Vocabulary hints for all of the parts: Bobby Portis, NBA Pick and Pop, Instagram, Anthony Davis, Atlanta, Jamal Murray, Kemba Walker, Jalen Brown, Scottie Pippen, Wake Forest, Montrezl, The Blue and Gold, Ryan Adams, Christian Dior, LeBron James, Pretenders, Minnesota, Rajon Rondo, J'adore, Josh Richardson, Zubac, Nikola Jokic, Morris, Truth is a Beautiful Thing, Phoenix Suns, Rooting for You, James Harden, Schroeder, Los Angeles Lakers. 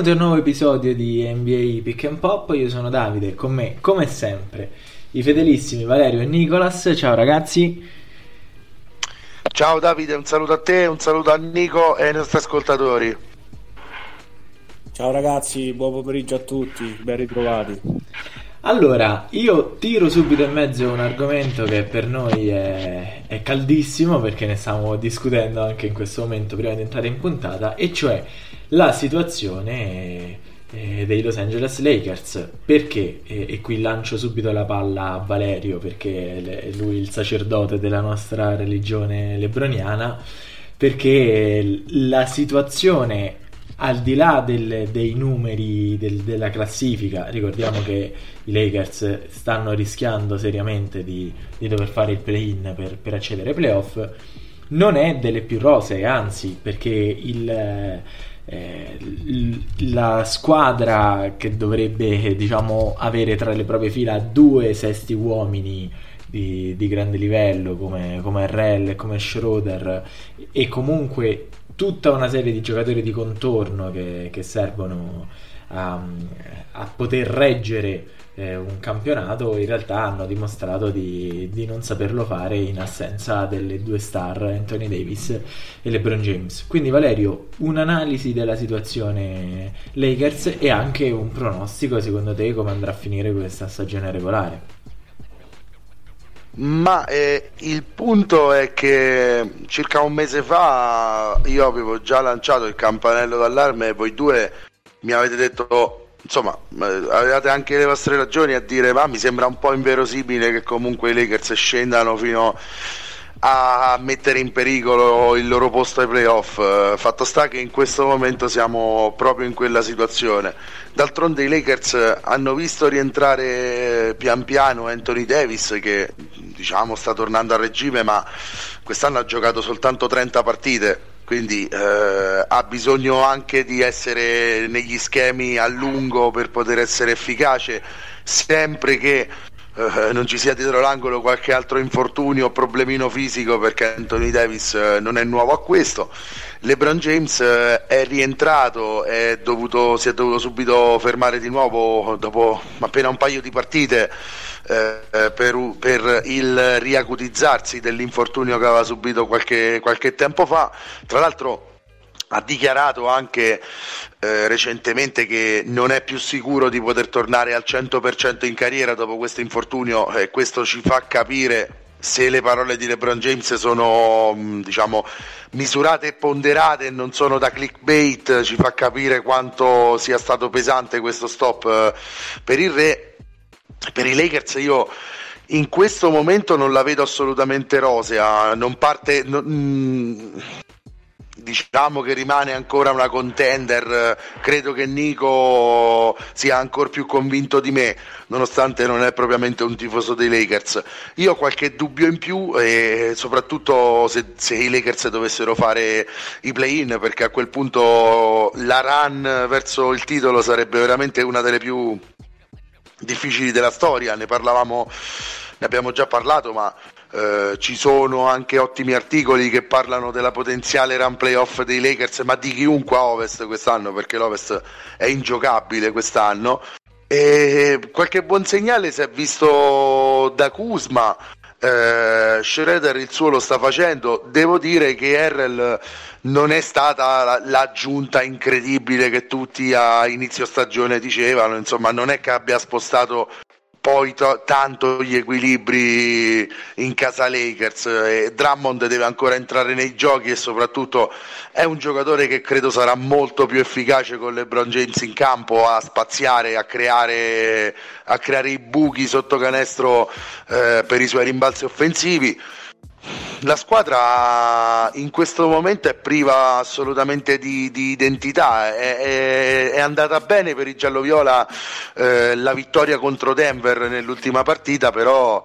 Benvenuti a un nuovo episodio di NBA Pick and Pop. Io sono Davide, con me come sempre i fedelissimi Valerio e Nicolas. Ciao ragazzi. Ciao Davide, un saluto a te, un saluto a Nico e ai nostri ascoltatori. Ciao ragazzi, buon pomeriggio a tutti, ben ritrovati. Allora, io tiro subito in mezzo un argomento che per noi è caldissimo, perché ne stiamo discutendo anche in questo momento prima di entrare in puntata, e cioè la situazione dei Los Angeles Lakers. Perché, e qui lancio subito la palla a Valerio perché è lui il sacerdote della nostra religione lebroniana, perché la situazione al di là dei numeri della classifica, ricordiamo che i Lakers stanno rischiando seriamente di dover fare il play-in per accedere ai playoff, non è delle più rosee, anzi, perché la squadra che dovrebbe, diciamo, avere tra le proprie fila due sesti uomini di grande livello come RL e come Schroeder, e comunque tutta una serie di giocatori di contorno che servono a poter reggere un campionato, in realtà hanno dimostrato di non saperlo fare in assenza delle due star Anthony Davis e LeBron James. Quindi Valerio, un'analisi della situazione Lakers e anche un pronostico secondo te come andrà a finire questa stagione regolare. Ma il punto è che circa un mese fa io avevo già lanciato il campanello d'allarme e voi due mi avete detto, insomma, avevate anche le vostre ragioni a dire ma mi sembra un po' inverosimile che comunque i Lakers scendano fino a mettere in pericolo il loro posto ai playoff. Fatto sta che in questo momento siamo proprio in quella situazione. D'altronde i Lakers hanno visto rientrare pian piano Anthony Davis, che diciamo sta tornando a regime, ma quest'anno ha giocato soltanto 30 partite, quindi ha bisogno anche di essere negli schemi a lungo per poter essere efficace, sempre che non ci sia dietro l'angolo qualche altro infortunio o problemino fisico, perché Anthony Davis non è nuovo a questo. LeBron James è rientrato, si è dovuto subito fermare di nuovo dopo appena un paio di partite per il riacutizzarsi dell'infortunio che aveva subito qualche tempo fa. Tra l'altro ha dichiarato anche recentemente che non è più sicuro di poter tornare al 100% in carriera dopo questo infortunio, e questo ci fa capire se le parole di LeBron James sono, diciamo, misurate e ponderate e non sono da clickbait. Ci fa capire quanto sia stato pesante questo stop per il re. Per i Lakers io in questo momento non la vedo assolutamente rosea, diciamo che rimane ancora una contender. Credo che Nico sia ancora più convinto di me, nonostante non è propriamente un tifoso dei Lakers. Io ho qualche dubbio in più, e soprattutto se i Lakers dovessero fare i play-in, perché a quel punto la run verso il titolo sarebbe veramente una delle più difficili della storia. Ne abbiamo già parlato, ma ci sono anche ottimi articoli che parlano della potenziale run playoff dei Lakers, ma di chiunque a Ovest quest'anno, perché l'Ovest è ingiocabile quest'anno. E qualche buon segnale si è visto da Kuzma. Schroeder il suo lo sta facendo. Devo dire che Errel non è stata l'aggiunta incredibile che tutti a inizio stagione dicevano. Insomma, non è che abbia spostato poi tanto gli equilibri in casa Lakers. Drummond deve ancora entrare nei giochi, e soprattutto è un giocatore che credo sarà molto più efficace con LeBron James in campo a spaziare, a creare i buchi sotto canestro per i suoi rimbalzi offensivi. La squadra in questo momento è priva assolutamente di identità. È andata bene per i gialloviola la vittoria contro Denver nell'ultima partita, però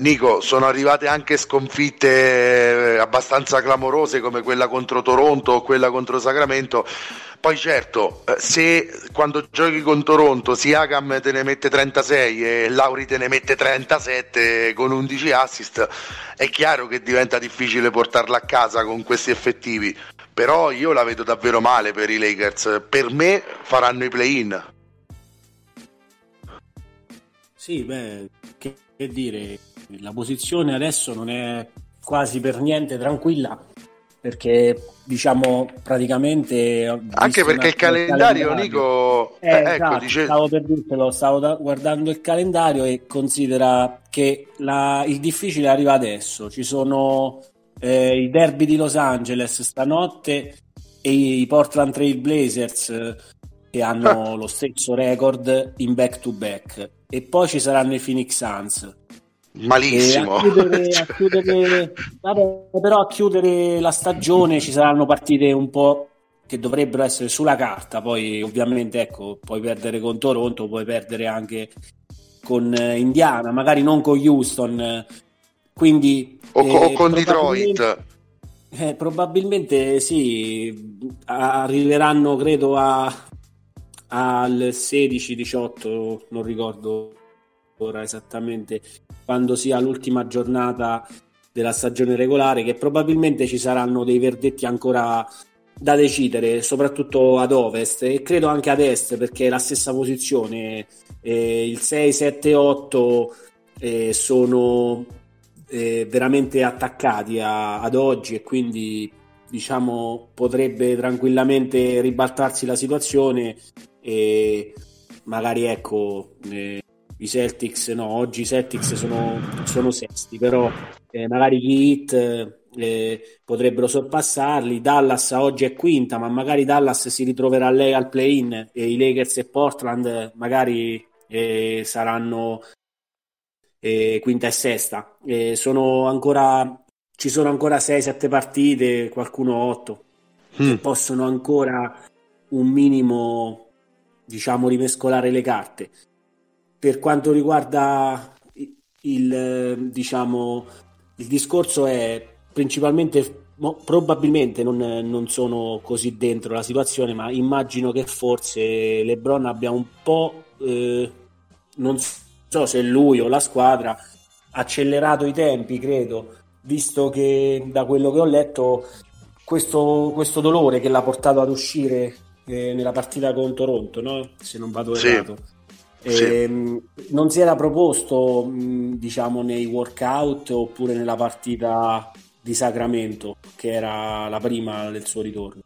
Nico, sono arrivate anche sconfitte abbastanza clamorose come quella contro Toronto o quella contro Sacramento. Poi certo, se quando giochi con Toronto Siakam te ne mette 36 e Lauri te ne mette 37 con 11 assist, è chiaro che diventa difficile portarla a casa con questi effettivi. però io la vedo davvero male per i Lakers. Per me faranno i play-in. Sì, beh, che dire, la posizione adesso non è quasi per niente tranquilla, perché diciamo praticamente anche perché il calendario Nico esatto, dice... stavo guardando il calendario e considera che il difficile arriva adesso. Ci sono i derby di Los Angeles stanotte e i Portland Trail Blazers che hanno lo stesso record in back to back, e poi ci saranno i Phoenix Suns malissimo, però a chiudere la stagione ci saranno partite un po' che dovrebbero essere sulla carta. Poi ovviamente ecco, puoi perdere con Toronto, puoi perdere anche con Indiana, magari non con Houston, quindi o con Detroit probabilmente sì, arriveranno credo al 16-18, non ricordo ora esattamente quando sia l'ultima giornata della stagione regolare, che probabilmente ci saranno dei verdetti ancora da decidere, soprattutto ad ovest e credo anche ad est, perché è la stessa posizione, il 6-7-8 sono veramente attaccati ad oggi, e quindi diciamo potrebbe tranquillamente ribaltarsi la situazione e magari ecco i Celtics, no, oggi i Celtics sono sesti, però magari gli Heat potrebbero sorpassarli. Dallas oggi è quinta, ma magari Dallas si ritroverà lei al play-in, e i Lakers e Portland magari saranno quinta e sesta. Ci sono ancora 6-7 partite, qualcuno 8, che possono ancora un minimo diciamo rimescolare le carte. Per quanto riguarda il discorso è principalmente, probabilmente non sono così dentro la situazione, ma immagino che forse LeBron abbia un po', non so se lui o la squadra, accelerato i tempi, credo, visto che da quello che ho letto questo dolore che l'ha portato ad uscire nella partita con Toronto, no? Se non vado errato. Sì. Non si era proposto diciamo nei workout oppure nella partita di Sacramento, che era la prima del suo ritorno,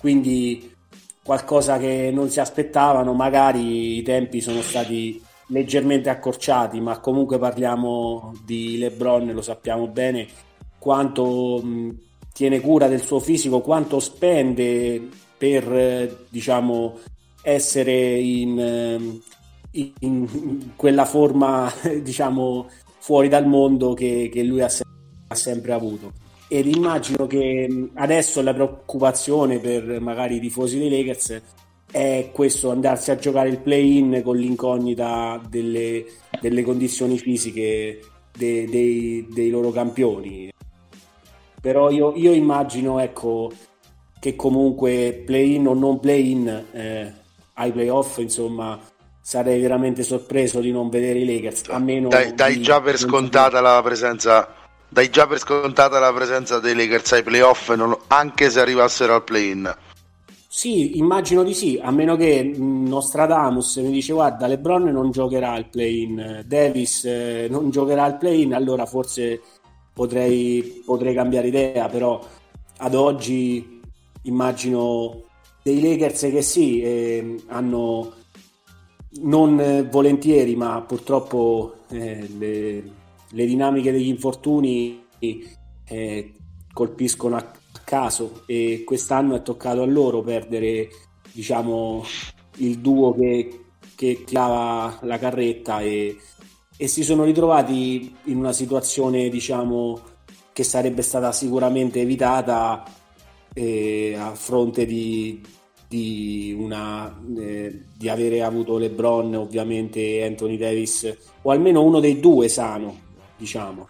quindi qualcosa che non si aspettavano. Magari i tempi sono stati leggermente accorciati, ma comunque parliamo di LeBron, lo sappiamo bene quanto tiene cura del suo fisico, quanto spende per diciamo essere in quella forma diciamo fuori dal mondo che lui ha sempre avuto. Ed immagino che adesso la preoccupazione per magari i tifosi dei Lakers è questo, andarsi a giocare il play-in con l'incognita delle condizioni fisiche dei loro campioni. Però io immagino ecco che comunque play-in o non play-in ai play-off insomma sarei veramente sorpreso di non vedere i Lakers, a meno dai già per scontata la presenza dei Lakers ai playoff, anche se arrivassero al play-in. Sì, immagino di sì, a meno che Nostradamus mi dice guarda, LeBron non giocherà al play-in, Davis non giocherà al play-in, allora forse potrei cambiare idea, però ad oggi immagino dei Lakers che sì, hanno non volentieri, ma purtroppo le dinamiche degli infortuni colpiscono a caso, e quest'anno è toccato a loro perdere diciamo il duo che clava la carretta, e si sono ritrovati in una situazione diciamo che sarebbe stata sicuramente evitata a fronte di avere avuto LeBron, ovviamente Anthony Davis, o almeno uno dei due sano, diciamo.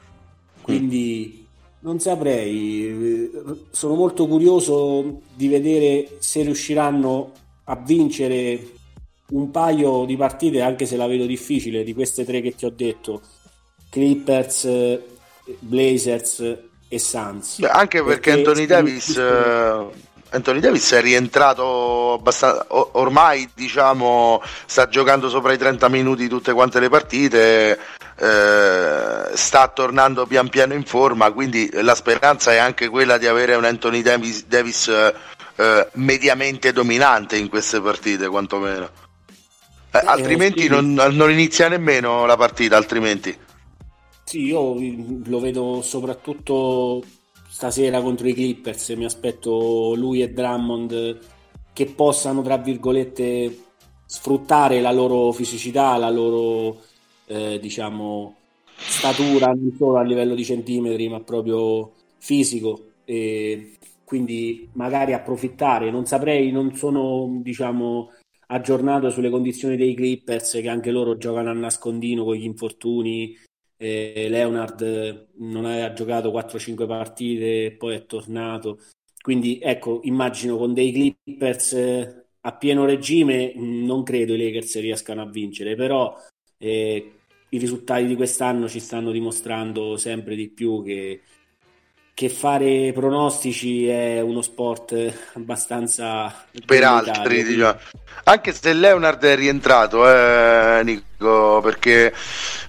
Quindi non saprei, sono molto curioso di vedere se riusciranno a vincere un paio di partite, anche se la vedo difficile, di queste tre che ti ho detto, Clippers, Blazers e Suns. Beh, anche perché Anthony Davis è rientrato abbastanza, ormai diciamo sta giocando sopra i 30 minuti tutte quante le partite, sta tornando pian piano in forma, quindi la speranza è anche quella di avere un Anthony Davis mediamente dominante in queste partite quantomeno, altrimenti sì. non inizia nemmeno la partita, altrimenti sì, io lo vedo soprattutto stasera contro i Clippers, mi aspetto lui e Drummond che possano tra virgolette sfruttare la loro fisicità, la loro diciamo statura, non solo a livello di centimetri ma proprio fisico, e quindi magari approfittare, non sono diciamo aggiornato sulle condizioni dei Clippers, che anche loro giocano a nascondino con gli infortuni. Leonard non aveva giocato 4-5 partite, poi è tornato, quindi ecco, immagino con dei Clippers a pieno regime non credo i Lakers riescano a vincere, però i risultati di quest'anno ci stanno dimostrando sempre di più che fare pronostici è uno sport abbastanza per altri, diciamo. Anche se Leonard è rientrato, Nico, perché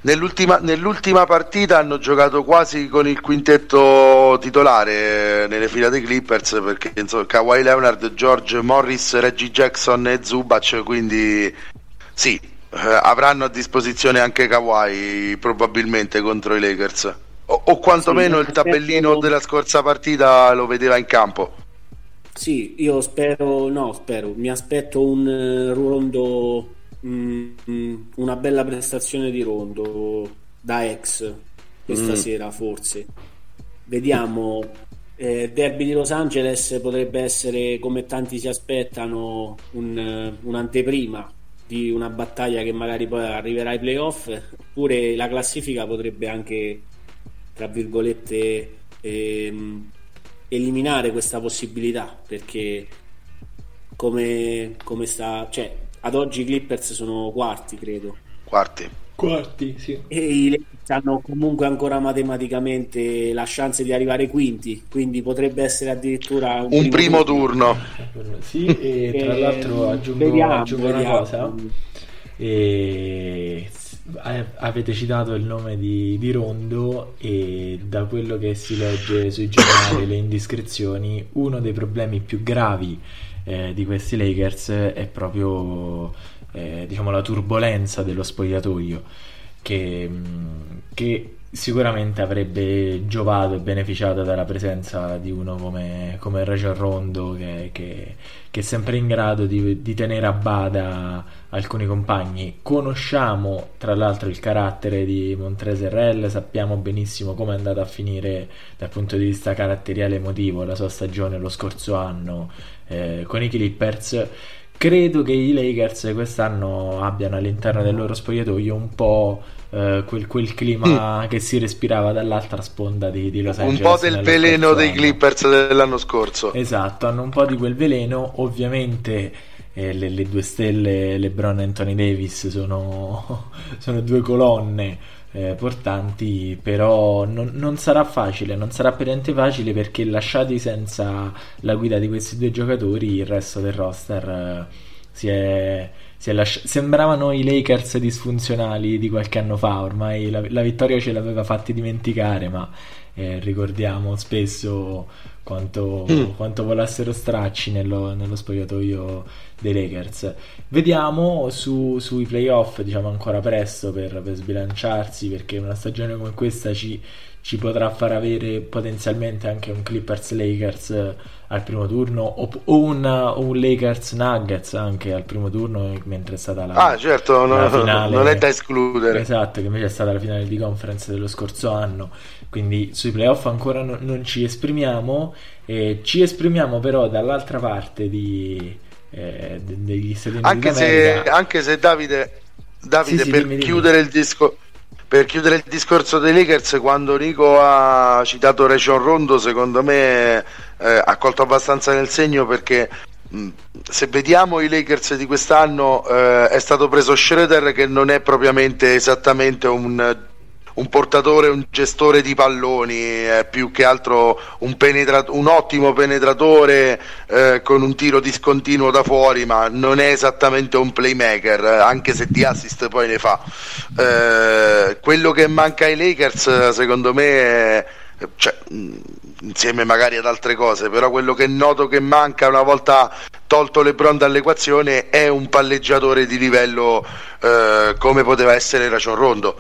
nell'ultima partita hanno giocato quasi con il quintetto titolare nelle fila dei Clippers, perché insomma, Kawhi Leonard, George Morris, Reggie Jackson e Zubac, quindi sì, avranno a disposizione anche Kawhi probabilmente contro i Lakers. O quantomeno sì, il tabellino della scorsa partita lo vedeva in campo. Sì, io mi aspetto un Rondo, una bella prestazione di Rondo da ex questa sera, forse vediamo. Derby di Los Angeles potrebbe essere, come tanti si aspettano, un'anteprima di una battaglia che magari poi arriverà ai playoff, oppure la classifica potrebbe anche tra virgolette eliminare questa possibilità, perché come sta, cioè ad oggi i Clippers sono quarti, sì, e i Lakers hanno comunque ancora matematicamente la chance di arrivare quinti, quindi potrebbe essere addirittura un primo turno. Sì, e tra l'altro aggiungo una cosa, avete citato il nome di Rondo, e da quello che si legge sui giornali, le indiscrezioni, uno dei problemi più gravi di questi Lakers è proprio diciamo la turbolenza dello spogliatoio, che sicuramente avrebbe giovato e beneficiato dalla presenza di uno come Rajon Rondo, che è sempre in grado di tenere a bada alcuni compagni. Conosciamo tra l'altro il carattere di Montrezl, sappiamo benissimo come è andata a finire dal punto di vista caratteriale emotivo la sua stagione lo scorso anno con i Clippers. Credo che i Lakers quest'anno abbiano all'interno del loro spogliatoio un po' quel clima che si respirava dall'altra sponda di Los Angeles, un po' del veleno dei Clippers dell'anno scorso. Esatto, hanno un po' di quel veleno. Ovviamente le due stelle LeBron e Anthony Davis sono due colonne portanti, però non sarà facile, non sarà per niente facile, perché lasciati senza la guida di questi due giocatori il resto del roster sembravano i Lakers disfunzionali di qualche anno fa. Ormai la vittoria ce l'aveva fatti dimenticare, ma ricordiamo spesso quanto volassero stracci nello spogliatoio dei Lakers. Vediamo sui playoff, diciamo ancora presto per sbilanciarsi, perché una stagione come questa ci potrà far avere potenzialmente anche un Clippers Lakers al primo turno, o un Lakers Nuggets anche al primo turno, mentre è stata la finale, non è da escludere. Esatto, che invece è stata la finale di conference dello scorso anno. Quindi sui playoff ancora non ci esprimiamo, ci esprimiamo però dall'altra parte degli Stati Uniti d'America. Anche se Davide sì, per chiudere il discorso dei Lakers, quando Nico ha citato Rajon Rondo, secondo me ha colto abbastanza nel segno, perché se vediamo i Lakers di quest'anno è stato preso Schroeder, che non è propriamente esattamente un un portatore, un gestore di palloni, più che altro un ottimo penetratore con un tiro discontinuo da fuori, ma non è esattamente un playmaker, anche se di assist poi ne fa. Quello che manca ai Lakers, secondo me, insieme magari ad altre cose, però quello che noto che manca una volta tolto LeBron dall'equazione è un palleggiatore di livello come poteva essere Rajon Rondo.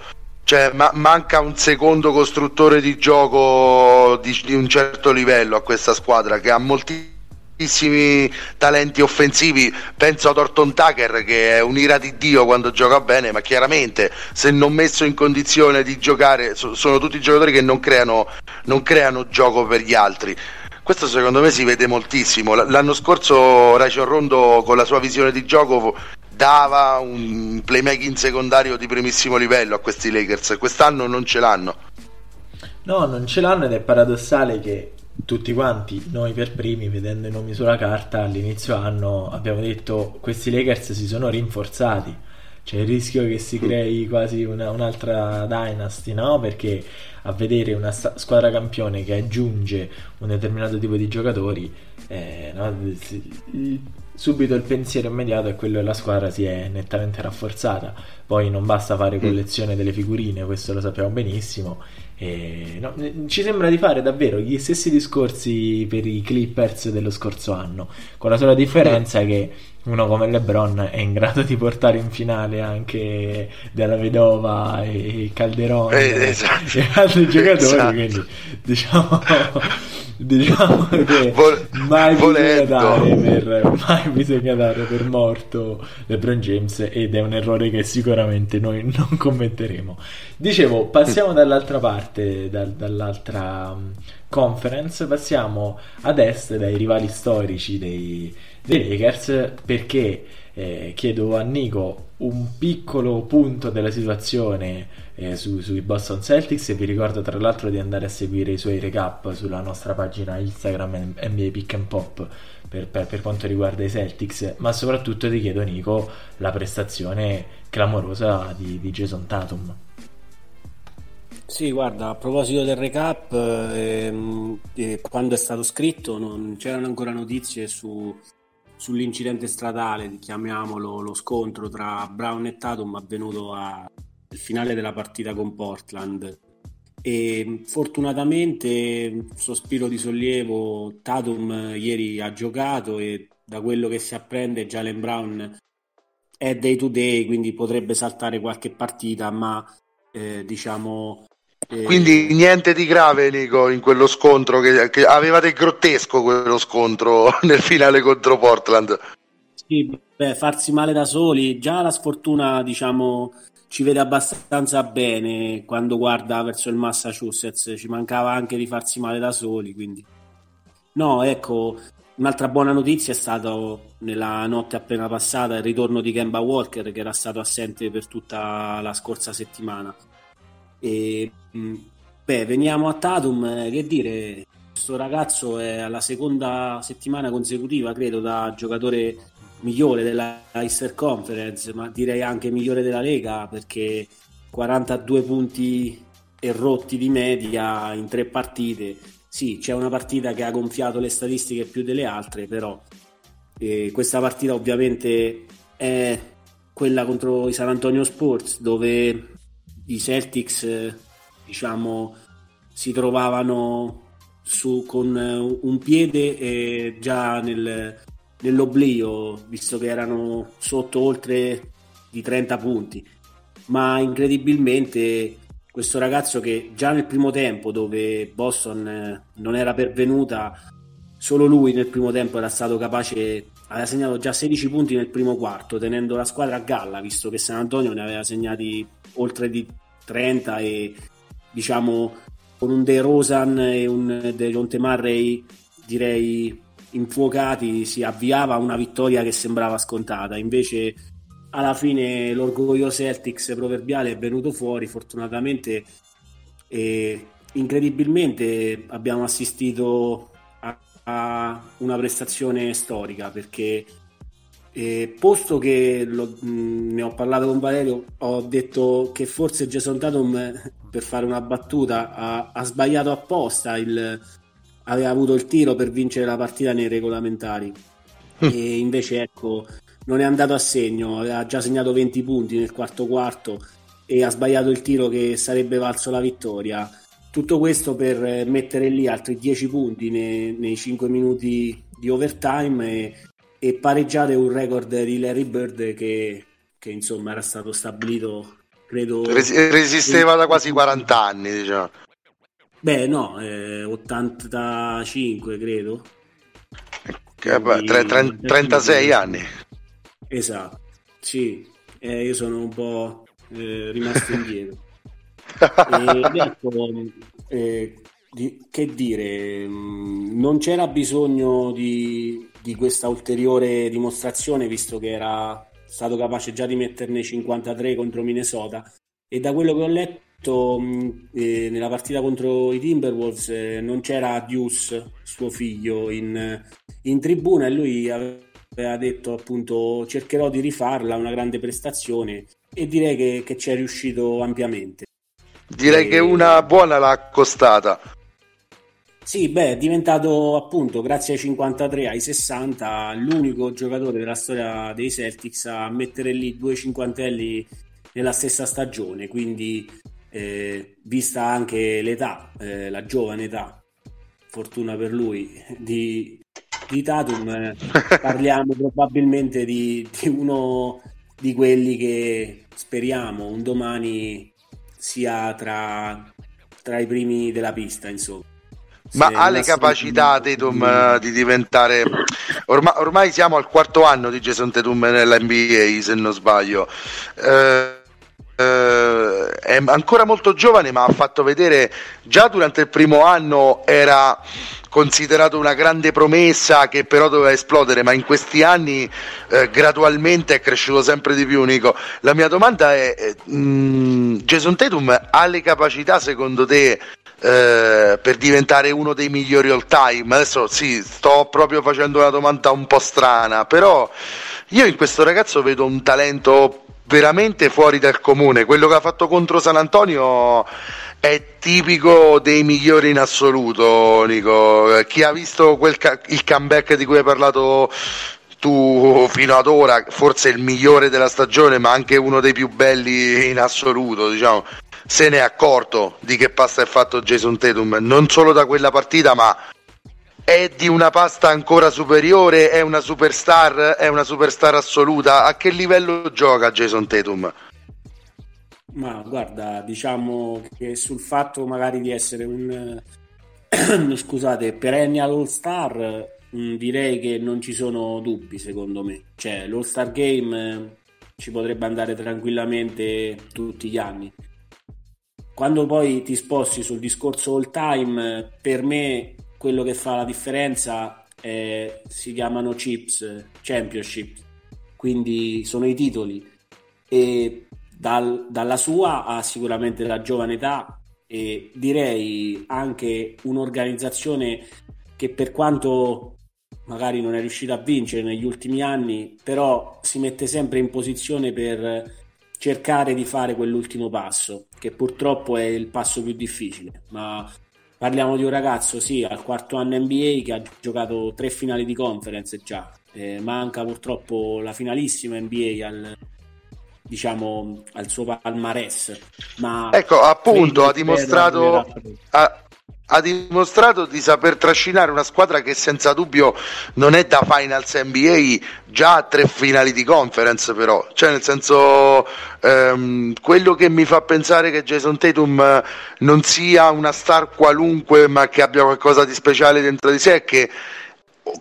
Cioè manca un secondo costruttore di gioco di un certo livello a questa squadra, che ha moltissimi talenti offensivi. Penso ad Orton Tucker, che è un'ira di Dio quando gioca bene, ma chiaramente se non messo in condizione di giocare, sono tutti giocatori che non creano gioco per gli altri. Questo secondo me si vede moltissimo. L'anno scorso Rajon Rondo, con la sua visione di gioco, dava un playmaking secondario di primissimo livello a questi Lakers, e quest'anno non ce l'hanno. No, non ce l'hanno, ed è paradossale che tutti quanti, noi per primi, vedendo i nomi sulla carta all'inizio anno, abbiamo detto questi Lakers si sono rinforzati. C'è il rischio che si crei quasi un'altra dynasty, no? Perché a vedere una squadra campione che aggiunge un determinato tipo di giocatori, no? Subito il pensiero immediato è quello della squadra si è nettamente rafforzata. Poi non basta fare collezione delle figurine, questo lo sappiamo benissimo, e no, ci sembra di fare davvero gli stessi discorsi per i Clippers dello scorso anno, con la sola differenza che uno come LeBron è in grado di portare in finale anche Della Vedova e Calderone esatto, e altri giocatori, esatto. Quindi diciamo che mai bisogna dare per morto LeBron James, ed è un errore che sicuramente noi non commetteremo. Dicevo, passiamo dall'altra parte, dall'altra conference, passiamo ad est, dai rivali storici dei Lakers, perché chiedo a Nico un piccolo punto della situazione sui Boston Celtics, e vi ricordo tra l'altro di andare a seguire i suoi recap sulla nostra pagina Instagram NBA Pick and Pop per quanto riguarda i Celtics, ma soprattutto ti chiedo, Nico, la prestazione clamorosa di Jason Tatum. Sì, guarda, a proposito del recap, quando è stato scritto non c'erano ancora notizie sull'incidente stradale, chiamiamolo lo scontro tra Brown e Tatum avvenuto al finale della partita con Portland, e fortunatamente, sospiro di sollievo, Tatum ieri ha giocato e da quello che si apprende Jalen Brown è day to day, quindi potrebbe saltare qualche partita, ma quindi niente di grave, Nico, in quello scontro che aveva del grottesco, quello scontro nel finale contro Portland. Sì, farsi male da soli, già la sfortuna ci vede abbastanza bene quando guarda verso il Massachusetts, ci mancava anche di farsi male da soli, quindi no, ecco, un'altra buona notizia è stato nella notte appena passata il ritorno di Kemba Walker, che era stato assente per tutta la scorsa settimana. E veniamo a Tatum, che dire, questo ragazzo è alla seconda settimana consecutiva, credo, da giocatore migliore della Eastern Conference, ma direi anche migliore della Lega, perché 42 punti e rotti di media in 3 partite. Sì, c'è una partita che ha gonfiato le statistiche più delle altre, però questa partita ovviamente è quella contro i San Antonio Spurs, dove i Celtics si trovavano con un piede e già nell'oblio, visto che erano sotto oltre di 30 punti, ma incredibilmente questo ragazzo, che già nel primo tempo, dove Boston non era pervenuta, solo lui nel primo tempo era stato capace, aveva segnato già 16 punti nel primo quarto, tenendo la squadra a galla, visto che San Antonio ne aveva segnati oltre di 30, e con un DeRozan e un Dejounte Murray direi infuocati si avviava una vittoria che sembrava scontata. Invece alla fine l'orgoglio Celtics proverbiale è venuto fuori, fortunatamente, e incredibilmente abbiamo assistito a una prestazione storica, perché Posto che ne ho parlato con Valerio, ho detto che forse Jason Tatum, per fare una battuta, ha sbagliato apposta, aveva avuto il tiro per vincere la partita nei regolamentari e invece ecco non è andato a segno, aveva già segnato 20 punti nel quarto quarto e ha sbagliato il tiro che sarebbe valso la vittoria. Tutto questo per mettere lì altri 10 punti nei 5 minuti di overtime e pareggiare un record di Larry Bird che insomma era stato stabilito, credo... Resisteva da quasi 40 anni, diciamo. Beh, no, 85, credo. Quindi, 36 anni. Esatto, sì. Io sono un po' rimasto indietro. Che dire, non c'era bisogno di questa ulteriore dimostrazione, visto che era stato capace già di metterne 53 contro Minnesota, e da quello che ho letto nella partita contro i Timberwolves non c'era Deuce, suo figlio, in tribuna, e lui aveva detto appunto cercherò di rifarla, una grande prestazione, e direi che ci è riuscito ampiamente. Direi che una buona l'ha costata. Sì, beh, è diventato appunto, grazie ai 53, ai 60, l'unico giocatore della storia dei Celtics a mettere lì due cinquantelli nella stessa stagione, quindi vista anche l'età, la giovane età, fortuna per lui, di Tatum, parliamo probabilmente di uno di quelli che speriamo un domani sia tra i primi della pista, insomma. Ma ha le capacità Tatum di diventare, ormai siamo al quarto anno di Jason Tatum nella NBA, se non sbaglio, è ancora molto giovane, ma ha fatto vedere già durante il primo anno, era considerato una grande promessa che però doveva esplodere, ma in questi anni gradualmente è cresciuto sempre di più. Nico, la mia domanda è Jason Tatum ha le capacità, secondo te, per diventare uno dei migliori all time? Adesso sì, sto proprio facendo una domanda un po' strana, però io in questo ragazzo vedo un talento veramente fuori dal comune. Quello che ha fatto contro San Antonio è tipico dei migliori in assoluto. Nico, chi ha visto il comeback di cui hai parlato tu fino ad ora, forse il migliore della stagione, ma anche uno dei più belli in assoluto, diciamo, se ne è accorto di che pasta è fatto Jason Tatum, non solo da quella partita, ma è di una pasta ancora superiore, è una superstar assoluta. A che livello gioca Jason Tatum? Ma guarda, diciamo che sul fatto magari di essere un perennial all-star, direi che non ci sono dubbi, secondo me. Cioè, l'all-star game ci potrebbe andare tranquillamente tutti gli anni. Quando poi ti sposti sul discorso all time, per me quello che fa la differenza si chiamano chips, championship, quindi sono i titoli, e dalla sua ha sicuramente la giovane età, e direi anche un'organizzazione che, per quanto magari non è riuscita a vincere negli ultimi anni, però si mette sempre in posizione per cercare di fare quell'ultimo passo, che purtroppo è il passo più difficile. Ma parliamo di un ragazzo, sì, al quarto anno NBA, che ha giocato 3 finali di conference già, manca purtroppo la finalissima NBA al suo palmarès, ma ecco, appunto, ha dimostrato di saper trascinare una squadra che senza dubbio non è da finals NBA, già 3 finali di conference, però, cioè, nel senso, quello che mi fa pensare che Jason Tatum non sia una star qualunque, ma che abbia qualcosa di speciale dentro di sé, è che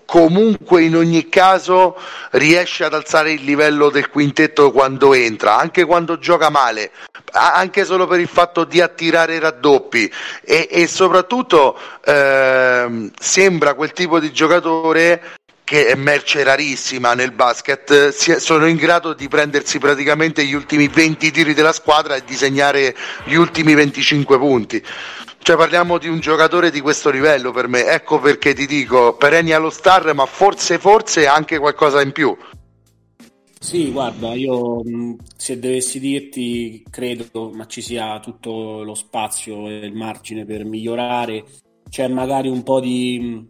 comunque in ogni caso riesce ad alzare il livello del quintetto quando entra, anche quando gioca male, anche solo per il fatto di attirare raddoppi, e soprattutto sembra quel tipo di giocatore che è merce rarissima nel basket, sono in grado di prendersi praticamente gli ultimi 20 tiri della squadra e di segnare gli ultimi 25 punti. Cioè, parliamo di un giocatore di questo livello, per me. Ecco perché ti dico perennial all-star, ma forse anche qualcosa in più. Sì, guarda, io se dovessi dirti, credo ma ci sia tutto lo spazio e il margine per migliorare. C'è magari un po' di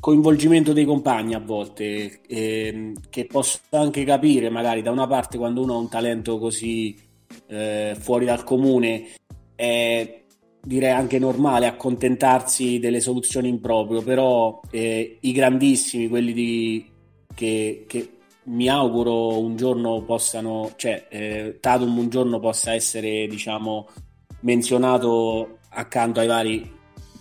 coinvolgimento dei compagni a volte, che posso anche capire magari da una parte quando uno ha un talento così fuori dal comune è, direi, anche normale accontentarsi delle soluzioni improprie, però i grandissimi, quelli che mi auguro un giorno possano, cioè Tatum un giorno possa essere, diciamo, menzionato accanto ai vari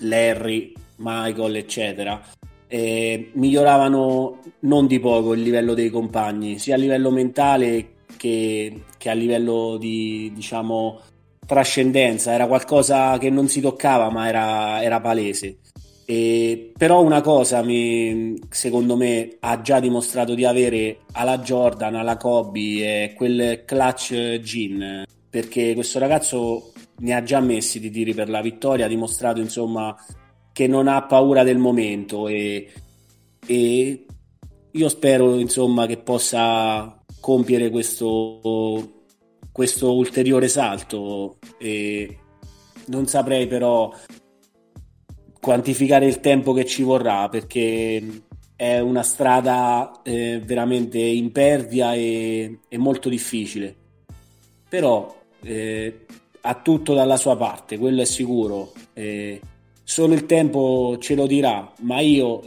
Larry, Michael, eccetera, miglioravano non di poco il livello dei compagni, sia a livello mentale che a livello di, diciamo, trascendenza. Era qualcosa che non si toccava, ma era palese. Però una cosa secondo me ha già dimostrato di avere alla Jordan, alla Kobe, è quel clutch gene, perché questo ragazzo ne ha già messi di tiri per la vittoria, ha dimostrato insomma che non ha paura del momento, e io spero insomma che possa compiere questo ulteriore salto, e non saprei però quantificare il tempo che ci vorrà, perché è una strada veramente impervia e molto difficile, però ha tutto dalla sua parte, quello è sicuro. Solo il tempo ce lo dirà, ma io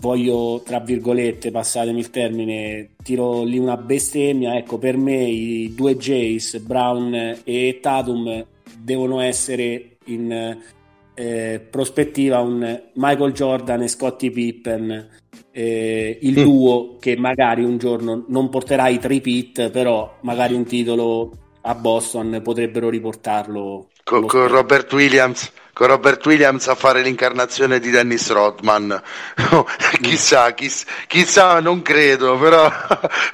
voglio, tra virgolette, passatemi il termine, tiro lì una bestemmia, ecco, per me i due Jays, Brown e Tatum, devono essere in prospettiva un Michael Jordan e Scottie Pippen, il duo che magari un giorno non porterà i three-peat, però magari un titolo a Boston potrebbero riportarlo con Robert Williams, con Robert Williams a fare l'incarnazione di Dennis Rodman. chissà, non credo, però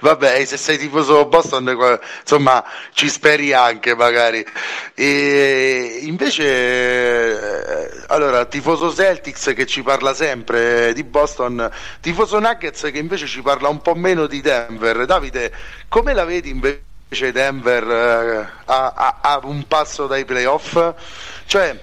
vabbè, se sei tifoso Boston insomma ci speri anche magari. E invece allora, tifoso Celtics che ci parla sempre di Boston, tifoso Nuggets che invece ci parla un po' meno di Denver. Davide, come la vedi invece Denver a un passo dai playoff? Cioè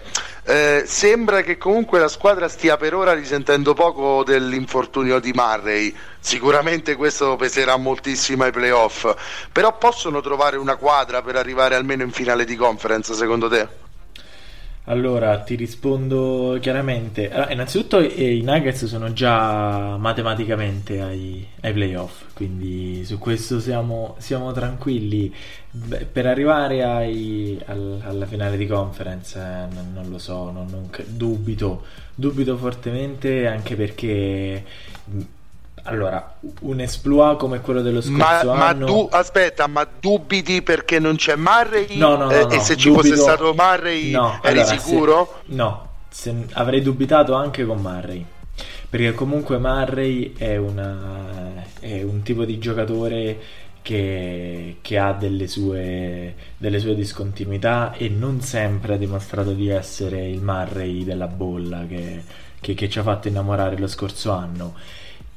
sembra che comunque la squadra stia per ora risentendo poco dell'infortunio di Murray, sicuramente questo peserà moltissimo ai playoff, però possono trovare una quadra per arrivare almeno in finale di conference, secondo te? Allora ti rispondo chiaramente. Allora, innanzitutto i Nuggets sono già matematicamente ai playoff, quindi su questo siamo tranquilli. Beh, per arrivare alla finale di conference non lo so, non dubito fortemente, anche perché allora un exploit come quello dello scorso anno. Ma dubiti perché non c'è Murray? No, e se ci fosse stato Murray eri sicuro? Avrei dubitato anche con Murray, perché comunque Murray è un tipo di giocatore che ha delle sue discontinuità e non sempre ha dimostrato di essere il Murray della bolla che ci ha fatto innamorare lo scorso anno.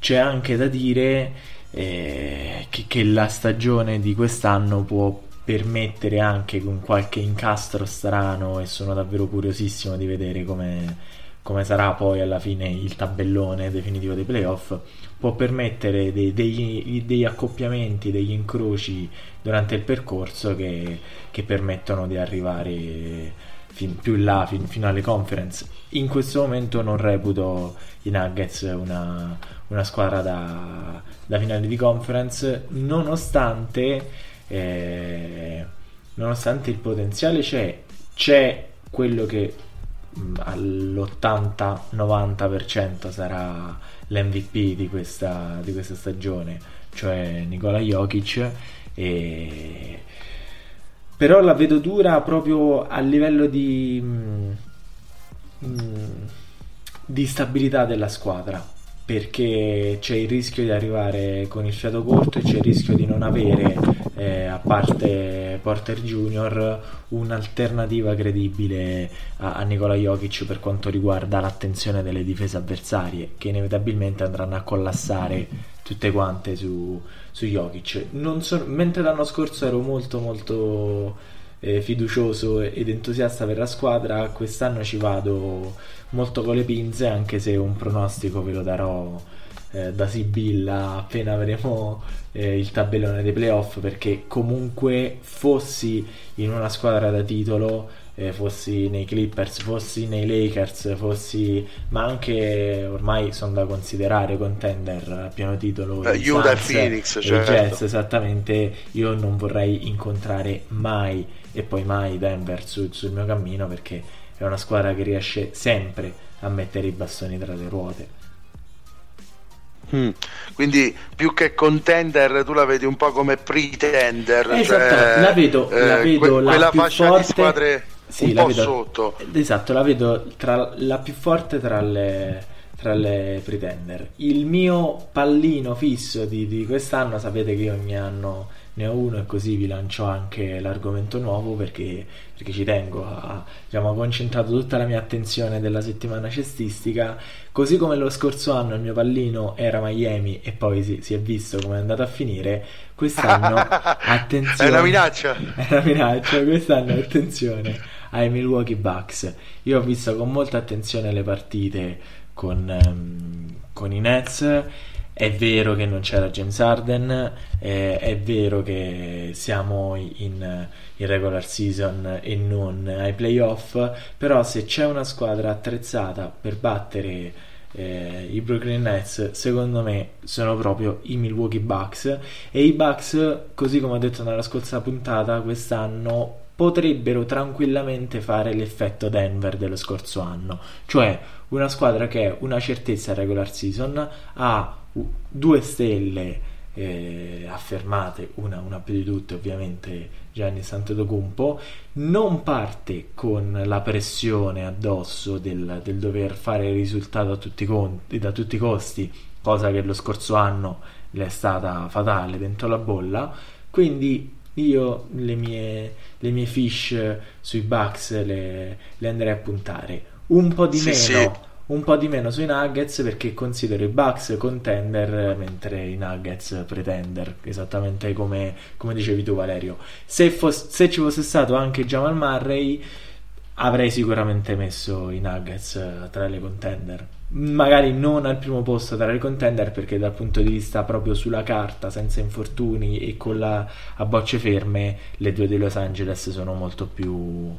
C'è anche da dire che la stagione di quest'anno può permettere anche con qualche incastro strano, e sono davvero curiosissimo di vedere come sarà poi alla fine il tabellone definitivo dei playoff. Può permettere degli accoppiamenti, degli incroci durante il percorso che permettono di arrivare più in là fino alle conference. In questo momento non reputo i Nuggets una squadra da finale di conference, nonostante il potenziale c'è quello che all'80-90% sarà l'MVP di questa stagione, cioè Nikola Jokic, però la vedo dura proprio a livello di stabilità della squadra, perché c'è il rischio di arrivare con il fiato corto e c'è il rischio di non avere a parte Porter Jr., un'alternativa credibile a Nikola Jokic per quanto riguarda l'attenzione delle difese avversarie, che inevitabilmente andranno a collassare tutte quante su Jokic. Mentre l'anno scorso ero molto fiducioso ed entusiasta per la squadra, quest'anno ci vado molto con le pinze, anche se un pronostico ve lo darò da sibilla appena avremo il tabellone dei playoff, perché comunque fossi in una squadra da titolo, fossi nei Clippers, fossi nei Lakers, ma anche ormai sono da considerare contender a pieno titolo Utah e Phoenix, certo. Jazz, esattamente, io non vorrei incontrare mai e poi mai Denver sul mio cammino, perché è una squadra che riesce sempre a mettere i bastoni tra le ruote. Quindi più che contender tu la vedi un po' come pretender, esatto, cioè, la vedo quella più fascia forte, di squadre sì, un po' sotto, esatto, la vedo tra la più forte tra le pretender. Il mio pallino fisso di quest'anno, sapete che io ogni anno ne ho uno e così vi lancio anche l'argomento nuovo, perché ci tengo ho concentrato tutta la mia attenzione della settimana cestistica. Così come lo scorso anno il mio pallino era Miami e poi si è visto come è andato a finire, quest'anno attenzione, è una minaccia quest'anno, attenzione ai Milwaukee Bucks. Io ho visto con molta attenzione le partite con i Nets. È vero che non c'era James Harden, è vero che siamo in regular season e non ai playoff, però se c'è una squadra attrezzata per battere i Brooklyn Nets, secondo me sono proprio i Milwaukee Bucks. E i Bucks, così come ho detto nella scorsa puntata, quest'anno potrebbero tranquillamente fare l'effetto Denver dello scorso anno, cioè una squadra che è una certezza regular season, ha due stelle affermate, una più di tutte ovviamente Giannis Antetokounmpo, non parte con la pressione addosso del dover fare il risultato da tutti i costi, cosa che lo scorso anno le è stata fatale dentro la bolla. Quindi io le mie fish sui Bucks le andrei a puntare un po' di meno sui Nuggets, perché considero i Bucks contender mentre i Nuggets pretender, esattamente come dicevi tu, Valerio. Se ci fosse stato anche Jamal Murray, avrei sicuramente messo i Nuggets tra le contender, magari non al primo posto tra le contender, perché dal punto di vista proprio sulla carta, senza infortuni e con a bocce ferme, le due di Los Angeles sono molto più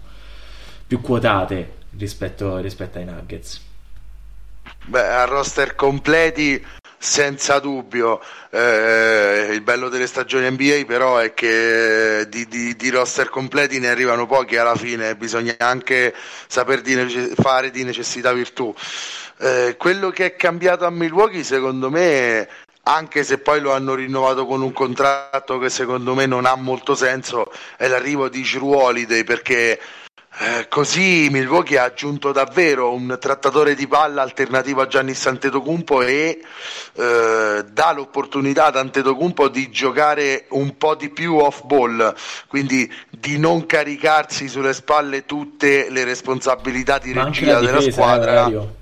quotate rispetto ai Nuggets. Beh, a roster completi senza dubbio, il bello delle stagioni NBA però è che di roster completi ne arrivano pochi alla fine, bisogna anche saper fare di necessità virtù. Quello che è cambiato a Milwaukee, secondo me, anche se poi lo hanno rinnovato con un contratto che secondo me non ha molto senso, è l'arrivo di Jrue Holiday, perché così Milwaukee ha aggiunto davvero un trattatore di palla alternativo a Giannis Antetokounmpo e dà l'opportunità ad Antetokounmpo di giocare un po' di più off ball, quindi di non caricarsi sulle spalle tutte le responsabilità di regia della squadra.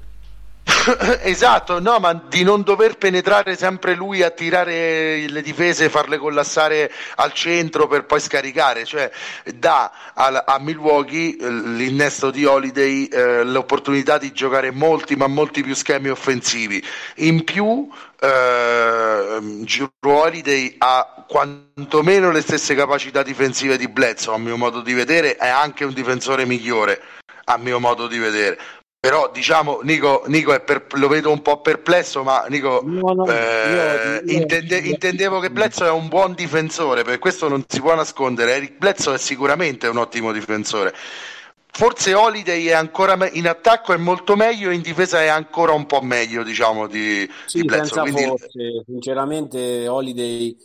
Esatto, no, ma di non dover penetrare sempre lui a tirare le difese, farle collassare al centro per poi scaricare, cioè dà a Milwaukee l'innesto di Holiday l'opportunità di giocare molti più schemi offensivi. In più Jrue Holiday ha quantomeno le stesse capacità difensive di Bledsoe, a mio modo di vedere è anche un difensore migliore, a mio modo di vedere. Però diciamo Nico lo vedo un po' perplesso, ma Nico intendevo che Bledsoe è un buon difensore, per questo non si può nascondere, Eric Bledsoe è sicuramente un ottimo difensore, forse Holiday è ancora in attacco è molto meglio, in difesa è ancora un po' meglio diciamo di Bledsoe. Quindi forse, sinceramente Holiday,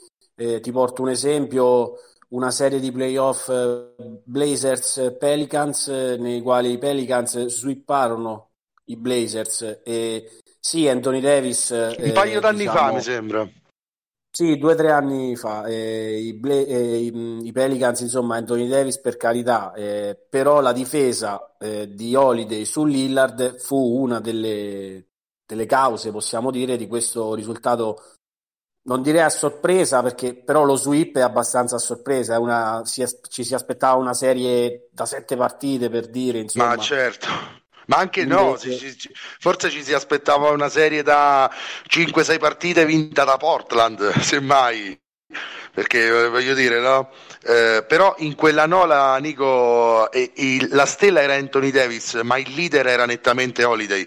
ti porto un esempio, una serie di playoff Blazers-Pelicans nei quali i Pelicans swipparono i Blazers, e sì, Anthony Davis un paio d'anni fa mi sembra Sì, 2 o 3 anni fa, i Pelicans, insomma, Anthony Davis per carità, però la difesa di Holiday su Lillard fu una delle cause, possiamo dire, di questo risultato, non direi a sorpresa, perché però lo sweep è abbastanza a sorpresa, ci si aspettava una serie da 7 partite, per dire, insomma. Ma certo. Ma anche invece... no, forse ci si aspettava una serie da 5-6 partite vinta da Portland, semmai, perché voglio dire, no? Però in quella nola, Nico, la stella era Anthony Davis, ma il leader era nettamente Holiday.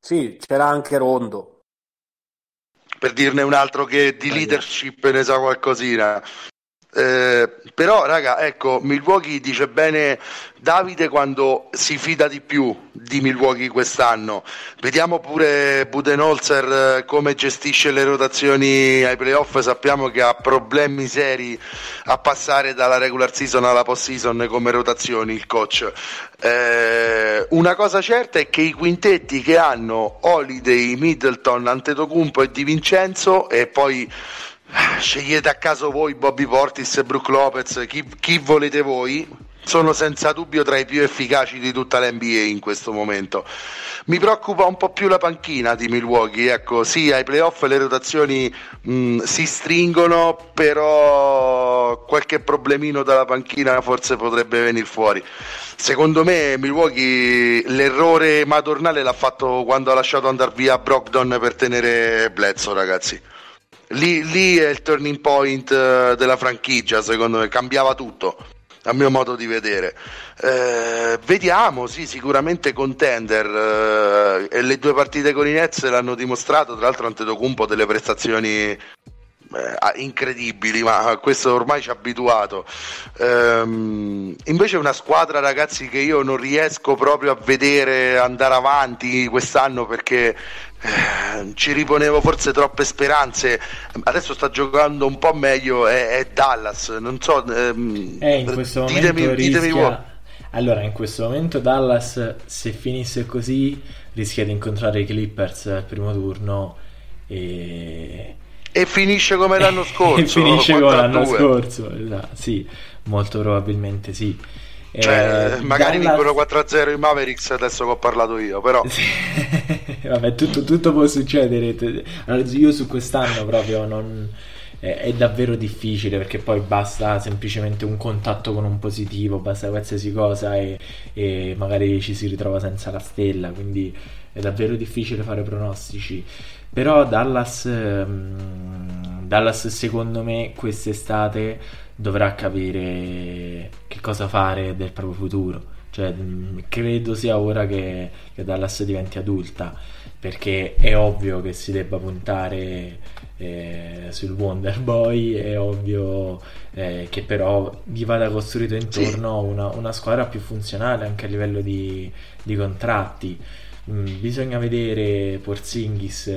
Sì, c'era anche Rondo. Per dirne un altro che di leadership ne sa qualcosina. Però raga, ecco, Milwaukee dice bene Davide quando si fida di più di Milwaukee quest'anno. Vediamo pure Budenholzer come gestisce le rotazioni ai playoff. Sappiamo che ha problemi seri a passare dalla regular season alla post season come rotazioni il coach. Una cosa certa è che i quintetti che hanno Holiday, Middleton, Antetokounmpo e Di Vincenzo, e poi scegliete a caso voi Bobby Portis e Brook Lopez, chi volete voi, sono senza dubbio tra i più efficaci di tutta l'NBA in questo momento. Mi preoccupa un po' più la panchina di Milwaukee, ecco. Sì, ai playoff le rotazioni si stringono, però qualche problemino dalla panchina forse potrebbe venire fuori. Secondo me Milwaukee l'errore madornale l'ha fatto quando ha lasciato andare via Brogdon per tenere Bledsoe, ragazzi. Lì è il turning point della franchigia, secondo me cambiava tutto, a mio modo di vedere. Vediamo, sì, sicuramente contender, e le 2 partite con i Nets l'hanno dimostrato, tra l'altro Antetokounmpo delle prestazioni incredibili, ma questo ormai ci ha abituato. Invece una squadra, ragazzi, che io non riesco proprio a vedere andare avanti quest'anno, perché ci riponevo forse troppe speranze, adesso sta giocando un po' meglio, è Dallas, non so, in questo momento ditemi voi. Allora, in questo momento Dallas, se finisse così, rischia di incontrare i Clippers al primo turno e finisce come l'anno scorso e finisce come l'anno scorso, esatto, sì, molto probabilmente sì. Cioè, magari vincono 4-0 i Mavericks adesso che ho parlato io, però sì. Vabbè, tutto può succedere. Allora, io su quest'anno proprio non è davvero difficile, perché poi basta semplicemente un contatto con un positivo, basta qualsiasi cosa e magari ci si ritrova senza la stella, quindi è davvero difficile fare pronostici. Però Dallas secondo me quest'estate dovrà capire che cosa fare del proprio futuro, cioè credo sia ora che Dallas diventi adulta, perché è ovvio che si debba puntare sul Wonder Boy, è ovvio che però gli vada costruito intorno una squadra più funzionale anche a livello di contratti. Bisogna vedere Porzingis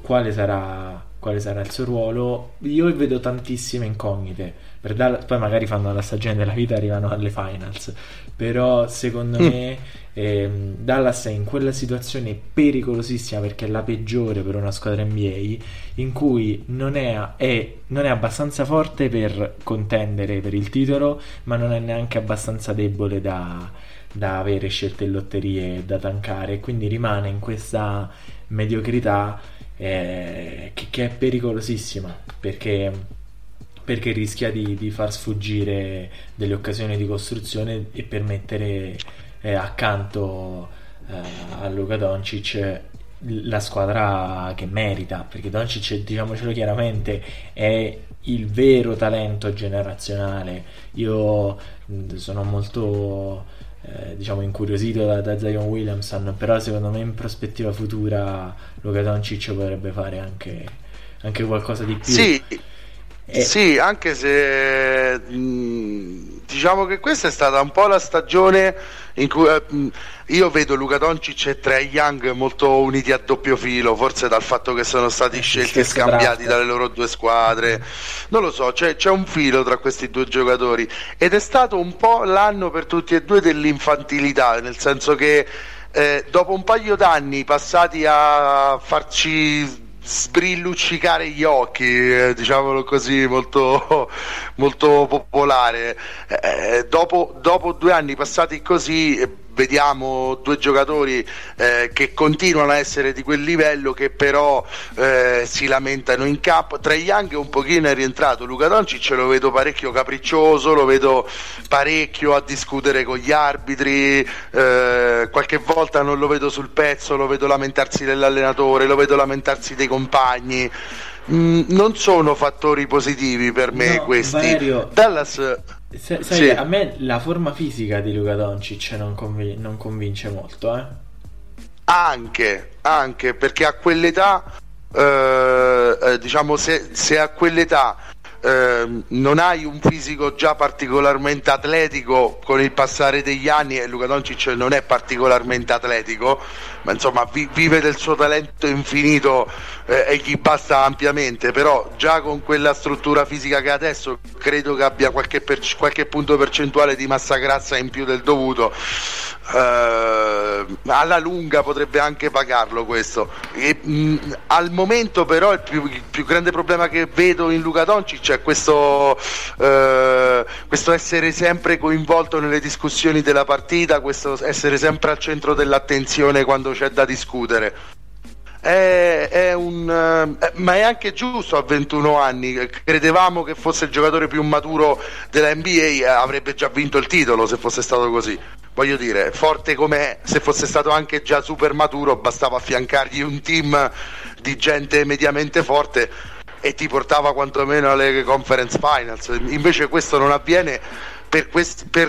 quale sarà il suo ruolo. Io vedo tantissime incognite per poi magari fanno la stagione della vita e arrivano alle finals, però secondo me Dallas è in quella situazione pericolosissima, perché è la peggiore per una squadra NBA, in cui non è abbastanza forte per contendere per il titolo, ma non è neanche abbastanza debole da avere scelte in lotterie da tankare, quindi rimane in questa mediocrità che è pericolosissima, perché rischia di far sfuggire delle occasioni di costruzione e permettere accanto a Luka Doncic la squadra che merita, perché Doncic, diciamocelo chiaramente, è il vero talento generazionale. Io sono molto incuriosito da Zion Williamson, però secondo me in prospettiva futura Luka Doncic potrebbe fare anche qualcosa di più. Sì, sì, anche se diciamo che questa è stata un po' la stagione in cui io vedo Luka Doncic e Trae Young molto uniti a doppio filo, forse dal fatto che sono stati scelti e scambiati dalle loro 2 squadre, non lo so, c'è un filo tra questi 2 giocatori, ed è stato un po' l'anno per tutti e 2 dell'infantilità, nel senso che dopo un paio d'anni passati a farci sprilluccicare gli occhi, diciamolo così, molto, molto popolare. Dopo 2 anni passati così vediamo 2 giocatori che continuano a essere di quel livello, che però si lamentano in campo. Trae Young un pochino è rientrato, Luka Doncic lo vedo parecchio capriccioso, lo vedo parecchio a discutere con gli arbitri, qualche volta non lo vedo sul pezzo, lo vedo lamentarsi dell'allenatore, lo vedo lamentarsi dei compagni. Non sono fattori positivi per me, no, questi. Valerio, Dallas... sai, sì. A me la forma fisica di Luka Doncic non convince molto, eh? Anche perché a quell'età, diciamo, se a quell'età non hai un fisico già particolarmente atletico, con il passare degli anni, e Luka Doncic non è particolarmente atletico, ma insomma vive del suo talento infinito e gli basta ampiamente, però già con quella struttura fisica che adesso credo che abbia qualche punto percentuale di massa grassa in più del dovuto, alla lunga potrebbe anche pagarlo questo. Al momento però il più grande problema che vedo in Luka Doncic è questo essere sempre coinvolto nelle discussioni della partita, questo essere sempre al centro dell'attenzione quando c'è da discutere. Ma è anche giusto, a 21 anni credevamo che fosse il giocatore più maturo della NBA, avrebbe già vinto il titolo se fosse stato così. Voglio dire, forte com'è, se fosse stato anche già super maturo bastava affiancargli un team di gente mediamente forte e ti portava quantomeno alle conference finals. Invece questo non avviene per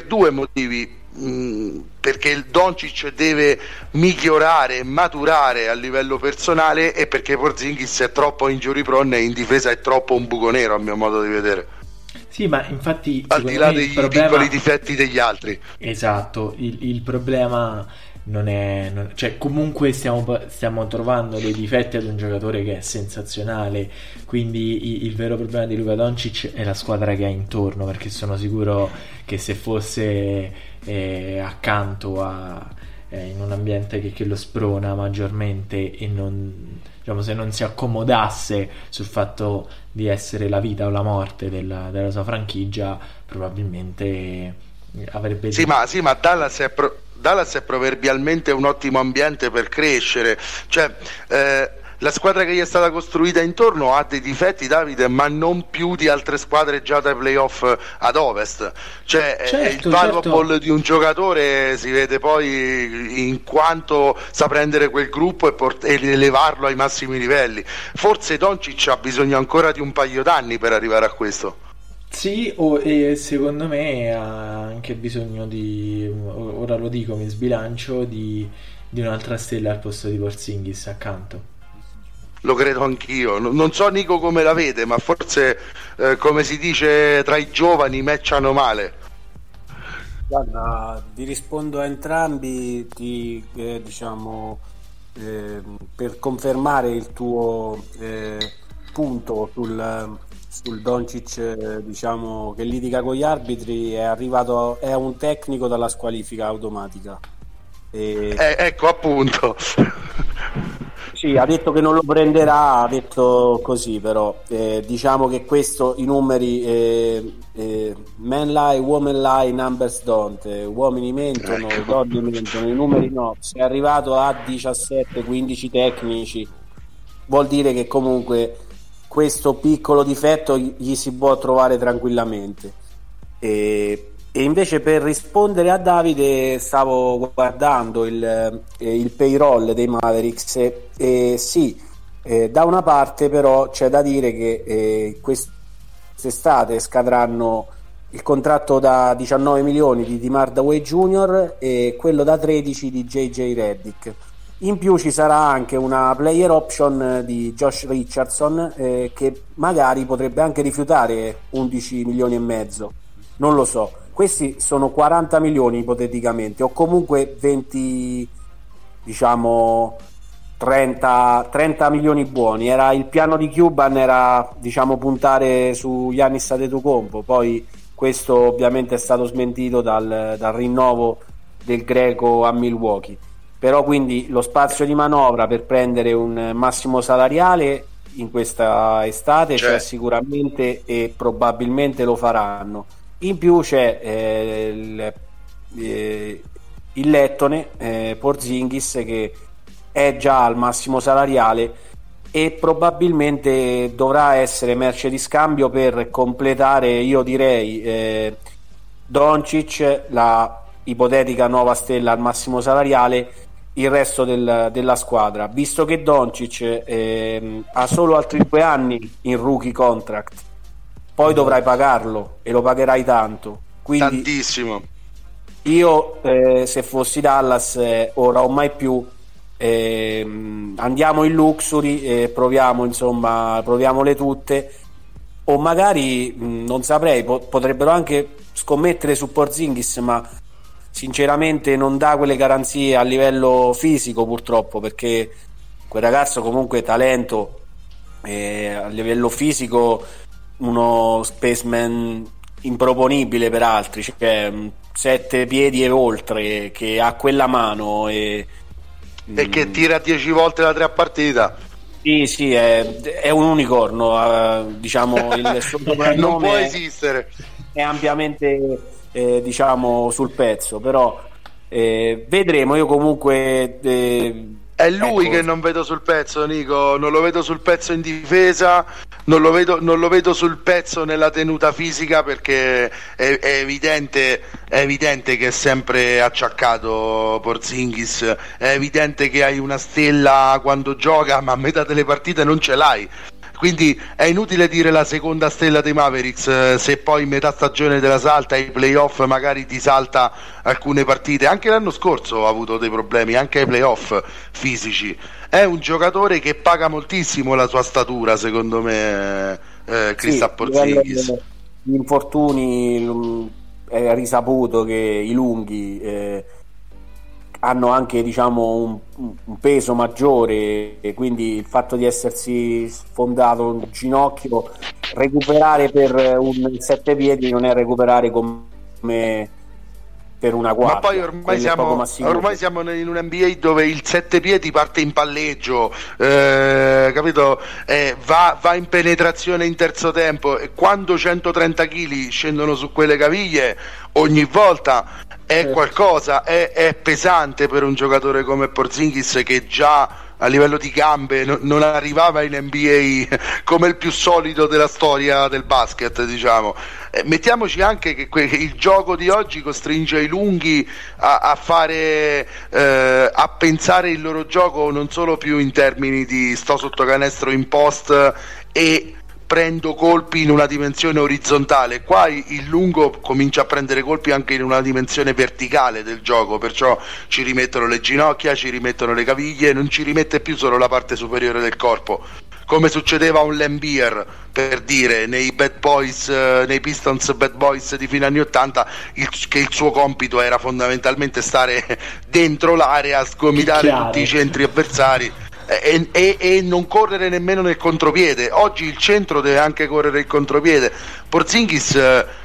2 motivi. Perché il Doncic deve migliorare, maturare a livello personale, e perché Porzingis è troppo injury prone e in difesa è troppo un buco nero, a mio modo di vedere. Sì, ma infatti al di là dei piccoli difetti degli altri. Esatto, il problema non è, cioè comunque stiamo trovando dei difetti ad un giocatore che è sensazionale, quindi il vero problema di Luka Doncic è la squadra che ha intorno, perché sono sicuro che se fosse accanto in un ambiente che lo sprona maggiormente, e non, diciamo, se non si accomodasse sul fatto di essere la vita o la morte della sua franchigia, probabilmente avrebbe... Sì, ma Dallas è proverbialmente un ottimo ambiente per crescere, cioè la squadra che gli è stata costruita intorno ha dei difetti, Davide, ma non più di altre squadre già dai playoff ad ovest. Cioè certo, il valuable certo di un giocatore si vede poi in quanto sa prendere quel gruppo e elevarlo ai massimi livelli. Forse Doncic ha bisogno ancora di un paio d'anni per arrivare a questo. Sì, e secondo me ha anche bisogno di, ora lo dico, mi sbilancio, di un'altra stella al posto di Porzingis accanto. Lo credo anch'io, non so Nico come la vede, ma forse come si dice tra i giovani, matchano male. Guarda, ti rispondo a entrambi, per confermare il tuo punto sul Doncic, che litiga con gli arbitri. È un tecnico dalla squalifica automatica. Ecco appunto. Sì, ha detto che non lo prenderà, ha detto così, però che questo, i numeri, men lie, women lie, numbers don't, uomini mentono, donne mentono, i numeri no. Se è arrivato a 17-15 tecnici, vuol dire che comunque questo piccolo difetto gli si può trovare tranquillamente. E invece, per rispondere a Davide, stavo guardando il payroll dei Mavericks e da una parte però c'è da dire che quest'estate scadranno il contratto da 19 milioni di Demar Delaware Jr. e quello da 13 di JJ Redick. In più ci sarà anche una player option di Josh Richardson che magari potrebbe anche rifiutare 11,5 milioni, non lo so. Questi sono 40 milioni ipoteticamente, o comunque 30 milioni buoni. Era il piano di Cuban, era puntare su Giannis Antetokounmpo, poi questo ovviamente è stato smentito dal rinnovo del greco a Milwaukee. però quindi lo spazio di manovra per prendere un massimo salariale in questa estate c'è sicuramente, e probabilmente lo faranno. In più c'è il lettone Porzingis, che è già al massimo salariale e probabilmente dovrà essere merce di scambio per completare, io direi, Doncic, la ipotetica nuova stella al massimo salariale, il resto della squadra, visto che Doncic ha solo altri 2 anni in rookie contract, poi dovrai pagarlo e lo pagherai tanto, quindi tantissimo. Io se fossi Dallas, ora o mai più, andiamo in luxury e proviamole tutte, o magari non saprei, potrebbero anche scommettere su Porzingis, ma sinceramente non dà quelle garanzie a livello fisico, purtroppo, perché quel ragazzo comunque talento, a livello fisico uno spaceman improponibile per altri, cioè 7 piedi e oltre, che ha quella mano e che tira 10 volte la 3 a partita. Sì, è un unicorno, diciamo il soprannome non può esistere, è ampiamente diciamo sul pezzo, però vedremo. Io comunque è lui, ecco, che non vedo sul pezzo, Nico, non lo vedo sul pezzo in difesa, non lo vedo sul pezzo nella tenuta fisica, perché è evidente che è sempre acciaccato Porzingis, è evidente che hai una stella quando gioca, ma a metà delle partite non ce l'hai. Quindi è inutile dire la seconda stella dei Mavericks, se poi in metà stagione te la salta, ai playoff magari ti salta alcune partite. Anche l'anno scorso ha avuto dei problemi, anche ai playoff fisici. È un giocatore che paga moltissimo la sua statura, secondo me, Kristaps Porzingis. Gli infortuni, è risaputo che i lunghi hanno anche, diciamo, un peso maggiore, e quindi il fatto di essersi sfondato un ginocchio, recuperare per un 7 piedi non è recuperare come per una guardia. Ma poi ormai siamo in un NBA dove il 7 piedi parte in palleggio, capito? Va in penetrazione in terzo tempo, e quando 130 kg scendono su quelle caviglie ogni volta è qualcosa, è pesante per un giocatore come Porzingis, che già a livello di gambe non arrivava in NBA come il più solido della storia del basket, diciamo. Mettiamoci anche che il gioco di oggi costringe i lunghi a fare a pensare il loro gioco non solo più in termini di sto sotto canestro in post e prendo colpi in una dimensione orizzontale. Qua il lungo comincia a prendere colpi anche in una dimensione verticale del gioco, perciò ci rimettono le ginocchia, ci rimettono le caviglie, non ci rimette più solo la parte superiore del corpo, come succedeva a un Lambier, per dire, nei Pistons Bad Boys di fine anni 80, che il suo compito era fondamentalmente stare dentro l'area, sgomitare tutti i centri avversari e non correre nemmeno nel contropiede. Oggi il centro deve anche correre il contropiede. Porzingis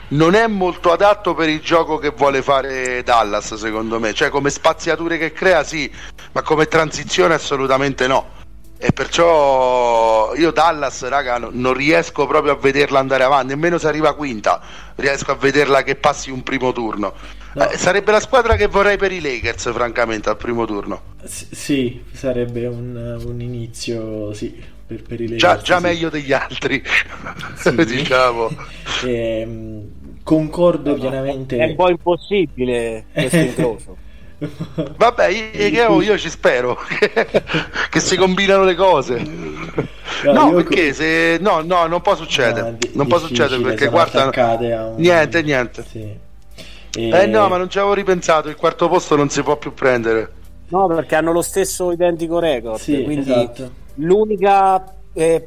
non è molto adatto per il gioco che vuole fare Dallas, secondo me, cioè come spaziature che crea sì, ma come transizione assolutamente no. E perciò io Dallas, raga, non riesco proprio a vederla andare avanti, nemmeno se arriva quinta riesco a vederla che passi un primo turno, no. Sarebbe la squadra che vorrei per i Lakers, francamente, al primo turno. Sì, sarebbe un inizio, sì, per i Lakers già sì, meglio degli altri, sì. Diciamo concordo pienamente. È un po' impossibile questo incrocio. Vabbè, io ci spero che si combinano le cose. No, perché se no non può succedere, non può succedere, perché guarda, niente sì. No, ma non ci avevo ripensato, il quarto posto non si può più prendere, no, perché hanno lo stesso identico record, sì, quindi esatto. L'unica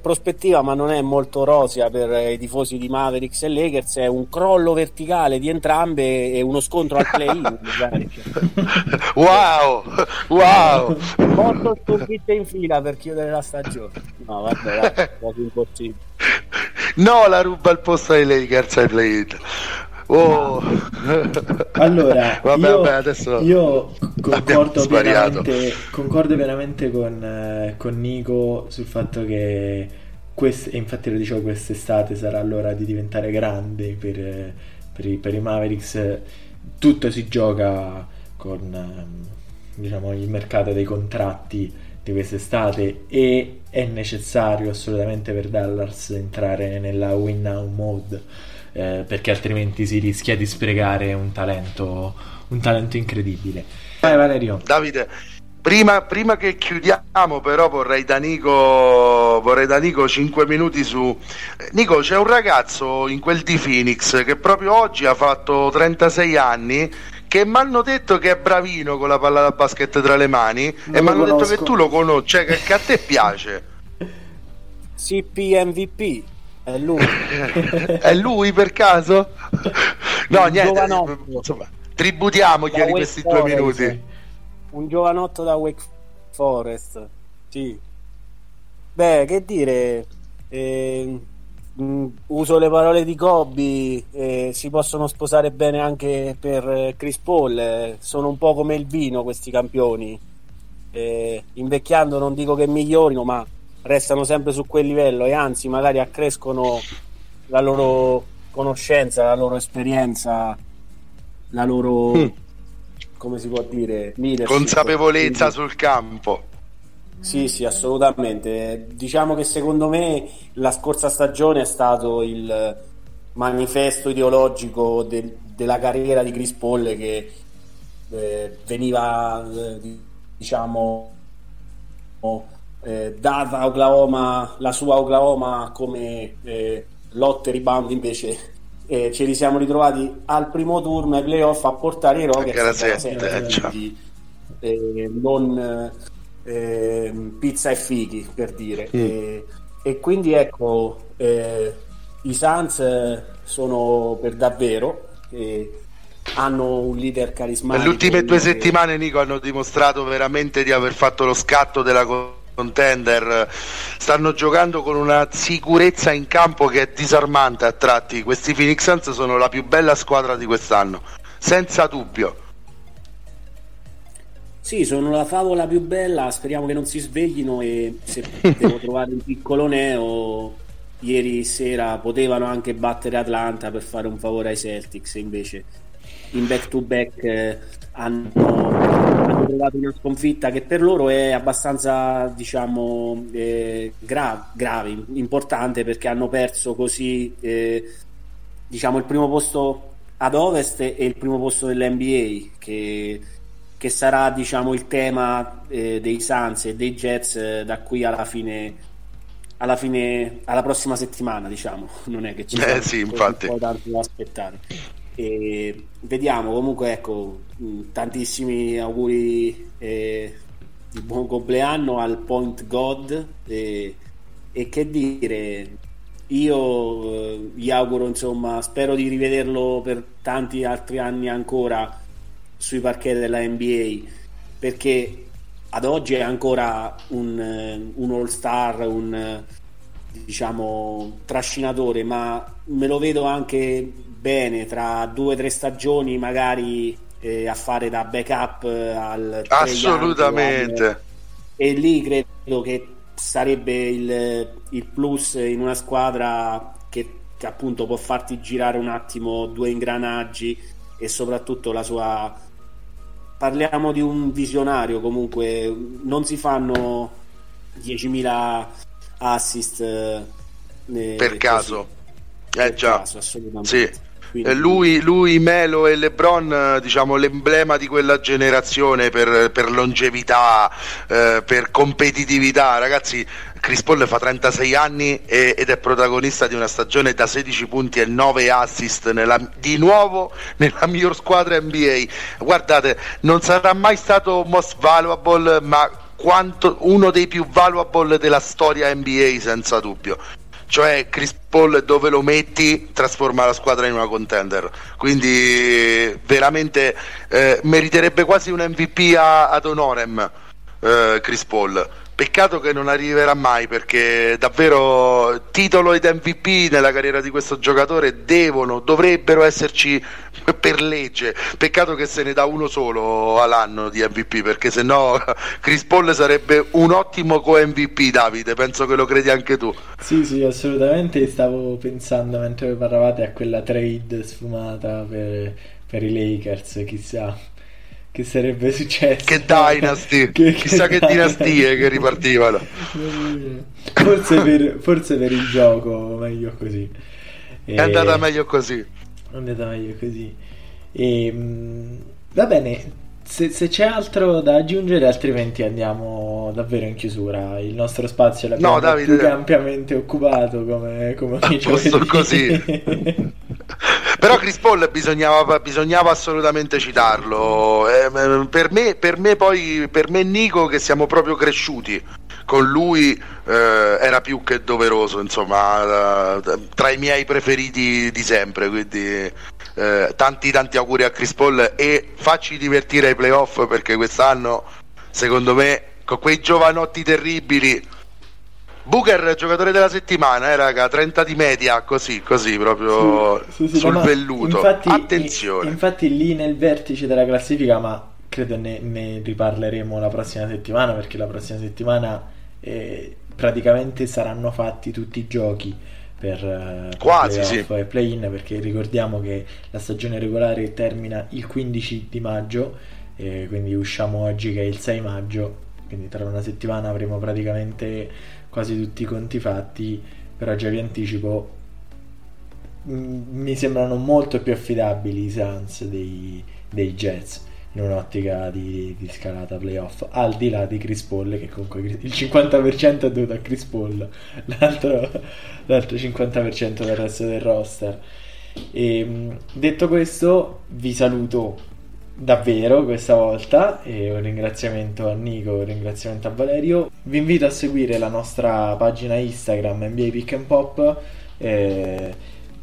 prospettiva, ma non è molto rosea per i tifosi di Mavericks e Lakers, è un crollo verticale di entrambe e uno scontro al play-in. wow molto sconfitte in fila per chiudere la stagione. No, vabbè, è quasi impossibile. No, la ruba il posto ai Lakers ai play-in. Oh. Allora, vabbè, adesso io concordo pienamente con Nico sul fatto che infatti lo dicevo, quest'estate sarà l'ora di diventare grande per i Mavericks. Tutto si gioca con, diciamo, il mercato dei contratti di quest'estate, e è necessario assolutamente per Dallas entrare nella win now mode, perché altrimenti si rischia di sprecare un talento incredibile. Vai Valerio. Davide, prima che chiudiamo però vorrei da Nico 5 minuti su Nico. C'è un ragazzo in quel di Phoenix che proprio oggi ha fatto 36 anni, che mi hanno detto che è bravino con la palla da basket tra le mani, e mi hanno detto che tu lo conosci, cioè che a te piace. CPMVP è lui. È lui per caso? No, niente, insomma, tributiamoglieli questi Forest. 2 minuti. Un giovanotto da Wake Forest, sì. Beh, che dire, uso le parole di Kobe, si possono sposare bene anche per Chris Paul, sono un po' come il vino questi campioni, invecchiando non dico che migliorino, ma restano sempre su quel livello, e anzi magari accrescono la loro conoscenza, la loro esperienza, la loro come si può dire, leadership, consapevolezza sul campo. Sì, assolutamente. Diciamo che secondo me la scorsa stagione è stato il manifesto ideologico della carriera di Chris Paul, che veniva data a Oklahoma, la sua Oklahoma, come lotte rebound. Invece ce li siamo ritrovati al primo turno ai playoff a portare i Rockets, pizza e fichi, per dire. E quindi ecco, i Suns sono per davvero, hanno un leader carismatico. Le ultime 2 settimane, Nico, hanno dimostrato veramente di aver fatto lo scatto della contender. Stanno giocando con una sicurezza in campo che è disarmante a tratti. Questi Phoenix Suns sono la più bella squadra di quest'anno, senza dubbio. Sì, sono la favola più bella, speriamo che non si sveglino, e se devo trovare un piccolo neo, ieri sera potevano anche battere Atlanta per fare un favore ai Celtics, invece in back to back hanno trovato una sconfitta che per loro è abbastanza, diciamo, grave, importante, perché hanno perso così diciamo il primo posto ad ovest e il primo posto dell'NBA, che sarà, diciamo, il tema dei Suns e dei Jets da qui alla fine alla prossima settimana, diciamo. Non è che ci sia un po' tanto da aspettare, e vediamo. Comunque ecco, tantissimi auguri di buon compleanno al Point God, e che dire, io gli auguro, insomma, spero di rivederlo per tanti altri anni ancora sui parquet della NBA, perché ad oggi è ancora un all-star, un, diciamo, trascinatore, ma me lo vedo anche bene tra 2-3 stagioni magari a fare da backup al assolutamente Young, e lì credo che sarebbe il plus in una squadra che appunto può farti girare un attimo 2 ingranaggi, e soprattutto la sua... Parliamo di un visionario, comunque non si fanno 10.000 assist per caso, per già caso, assolutamente. Sì. Quindi... lui, Melo e LeBron, diciamo, l'emblema di quella generazione per longevità, per competitività. Ragazzi, Chris Paul fa 36 anni ed è protagonista di una stagione da 16 punti e 9 assist di nuovo nella miglior squadra NBA. Guardate, non sarà mai stato most valuable, ma uno dei più valuable della storia NBA, senza dubbio. Cioè, Chris Paul dove lo metti trasforma la squadra in una contender, quindi veramente meriterebbe quasi un MVP ad honorem Chris Paul. peccato che non arriverà mai, perché davvero titolo ed MVP nella carriera di questo giocatore dovrebbero esserci per legge. Peccato che se ne dà uno solo all'anno di MVP, perché sennò Chris Paul sarebbe un ottimo co-MVP. Davide, penso che lo credi anche tu. Sì, assolutamente, stavo pensando mentre parlavate a quella trade sfumata per i Lakers, chissà che sarebbe successo, che dynasty, chissà che dinastie che ripartivano. Forse per il gioco meglio così, è andata meglio così. E, va bene, se c'è altro da aggiungere, altrimenti andiamo davvero in chiusura. Il nostro spazio l'abbiamo ampiamente occupato, come posto così. Però Chris Paul bisognava assolutamente citarlo. Per me Nico, che siamo proprio cresciuti con lui, era più che doveroso, insomma, tra i miei preferiti di sempre, quindi tanti auguri a Chris Paul e facci divertire ai playoff, perché quest'anno secondo me con quei giovanotti terribili. Booker, giocatore della settimana, raga, 30 di media, così proprio sì, sul velluto. Infatti, attenzione. Infatti lì nel vertice della classifica, ma credo ne riparleremo la prossima settimana, perché la prossima settimana praticamente saranno fatti tutti i giochi per quasi sì. E play-in, perché ricordiamo che la stagione regolare termina il 15 di maggio, quindi usciamo oggi che è il 6 maggio, quindi tra una settimana avremo praticamente quasi tutti i conti fatti. Però già vi anticipo, mi sembrano molto più affidabili i Suns dei Jazz in un'ottica di scalata playoff, al di là di Chris Paul, che comunque il 50% è dovuto a Chris Paul, l'altro 50% del resto del roster. E, detto questo, vi saluto davvero questa volta, e un ringraziamento a Nico, un ringraziamento a Valerio. Vi invito a seguire la nostra pagina Instagram NBA Pick and Pop,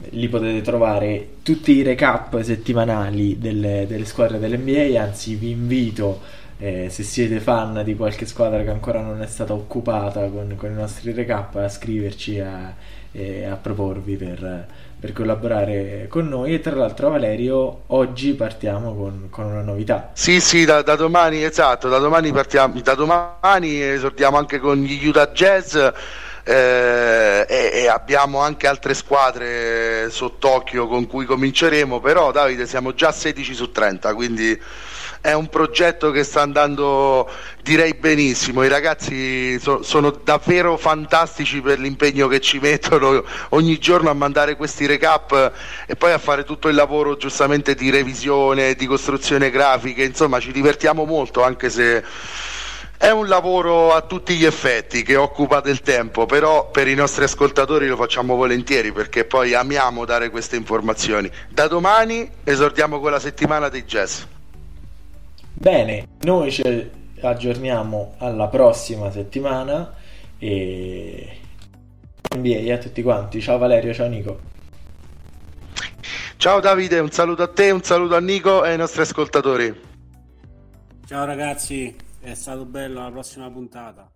lì potete trovare tutti i recap settimanali delle squadre dell'NBA. anzi, vi invito, se siete fan di qualche squadra che ancora non è stata occupata con i nostri recap, a scriverci a proporvi per collaborare con noi. E tra l'altro, Valerio, oggi partiamo con una novità. Sì, da domani, esatto, da domani esordiamo anche con gli Utah Jazz, e abbiamo anche altre squadre sott'occhio con cui cominceremo. Però, Davide, siamo già 16 su 30, quindi è un progetto che sta andando, direi, benissimo. I ragazzi sono davvero fantastici per l'impegno che ci mettono ogni giorno a mandare questi recap e poi a fare tutto il lavoro, giustamente, di revisione, di costruzione grafica. Insomma, ci divertiamo molto, anche se è un lavoro a tutti gli effetti che occupa del tempo, però per i nostri ascoltatori lo facciamo volentieri, perché poi amiamo dare queste informazioni. Da domani esordiamo con la settimana dei Jazz. Bene, noi ci aggiorniamo alla prossima settimana, e NBA a tutti quanti. Ciao Valerio, ciao Nico. Ciao Davide, un saluto a te, un saluto a Nico e ai nostri ascoltatori. Ciao ragazzi, è stato bello, alla prossima puntata.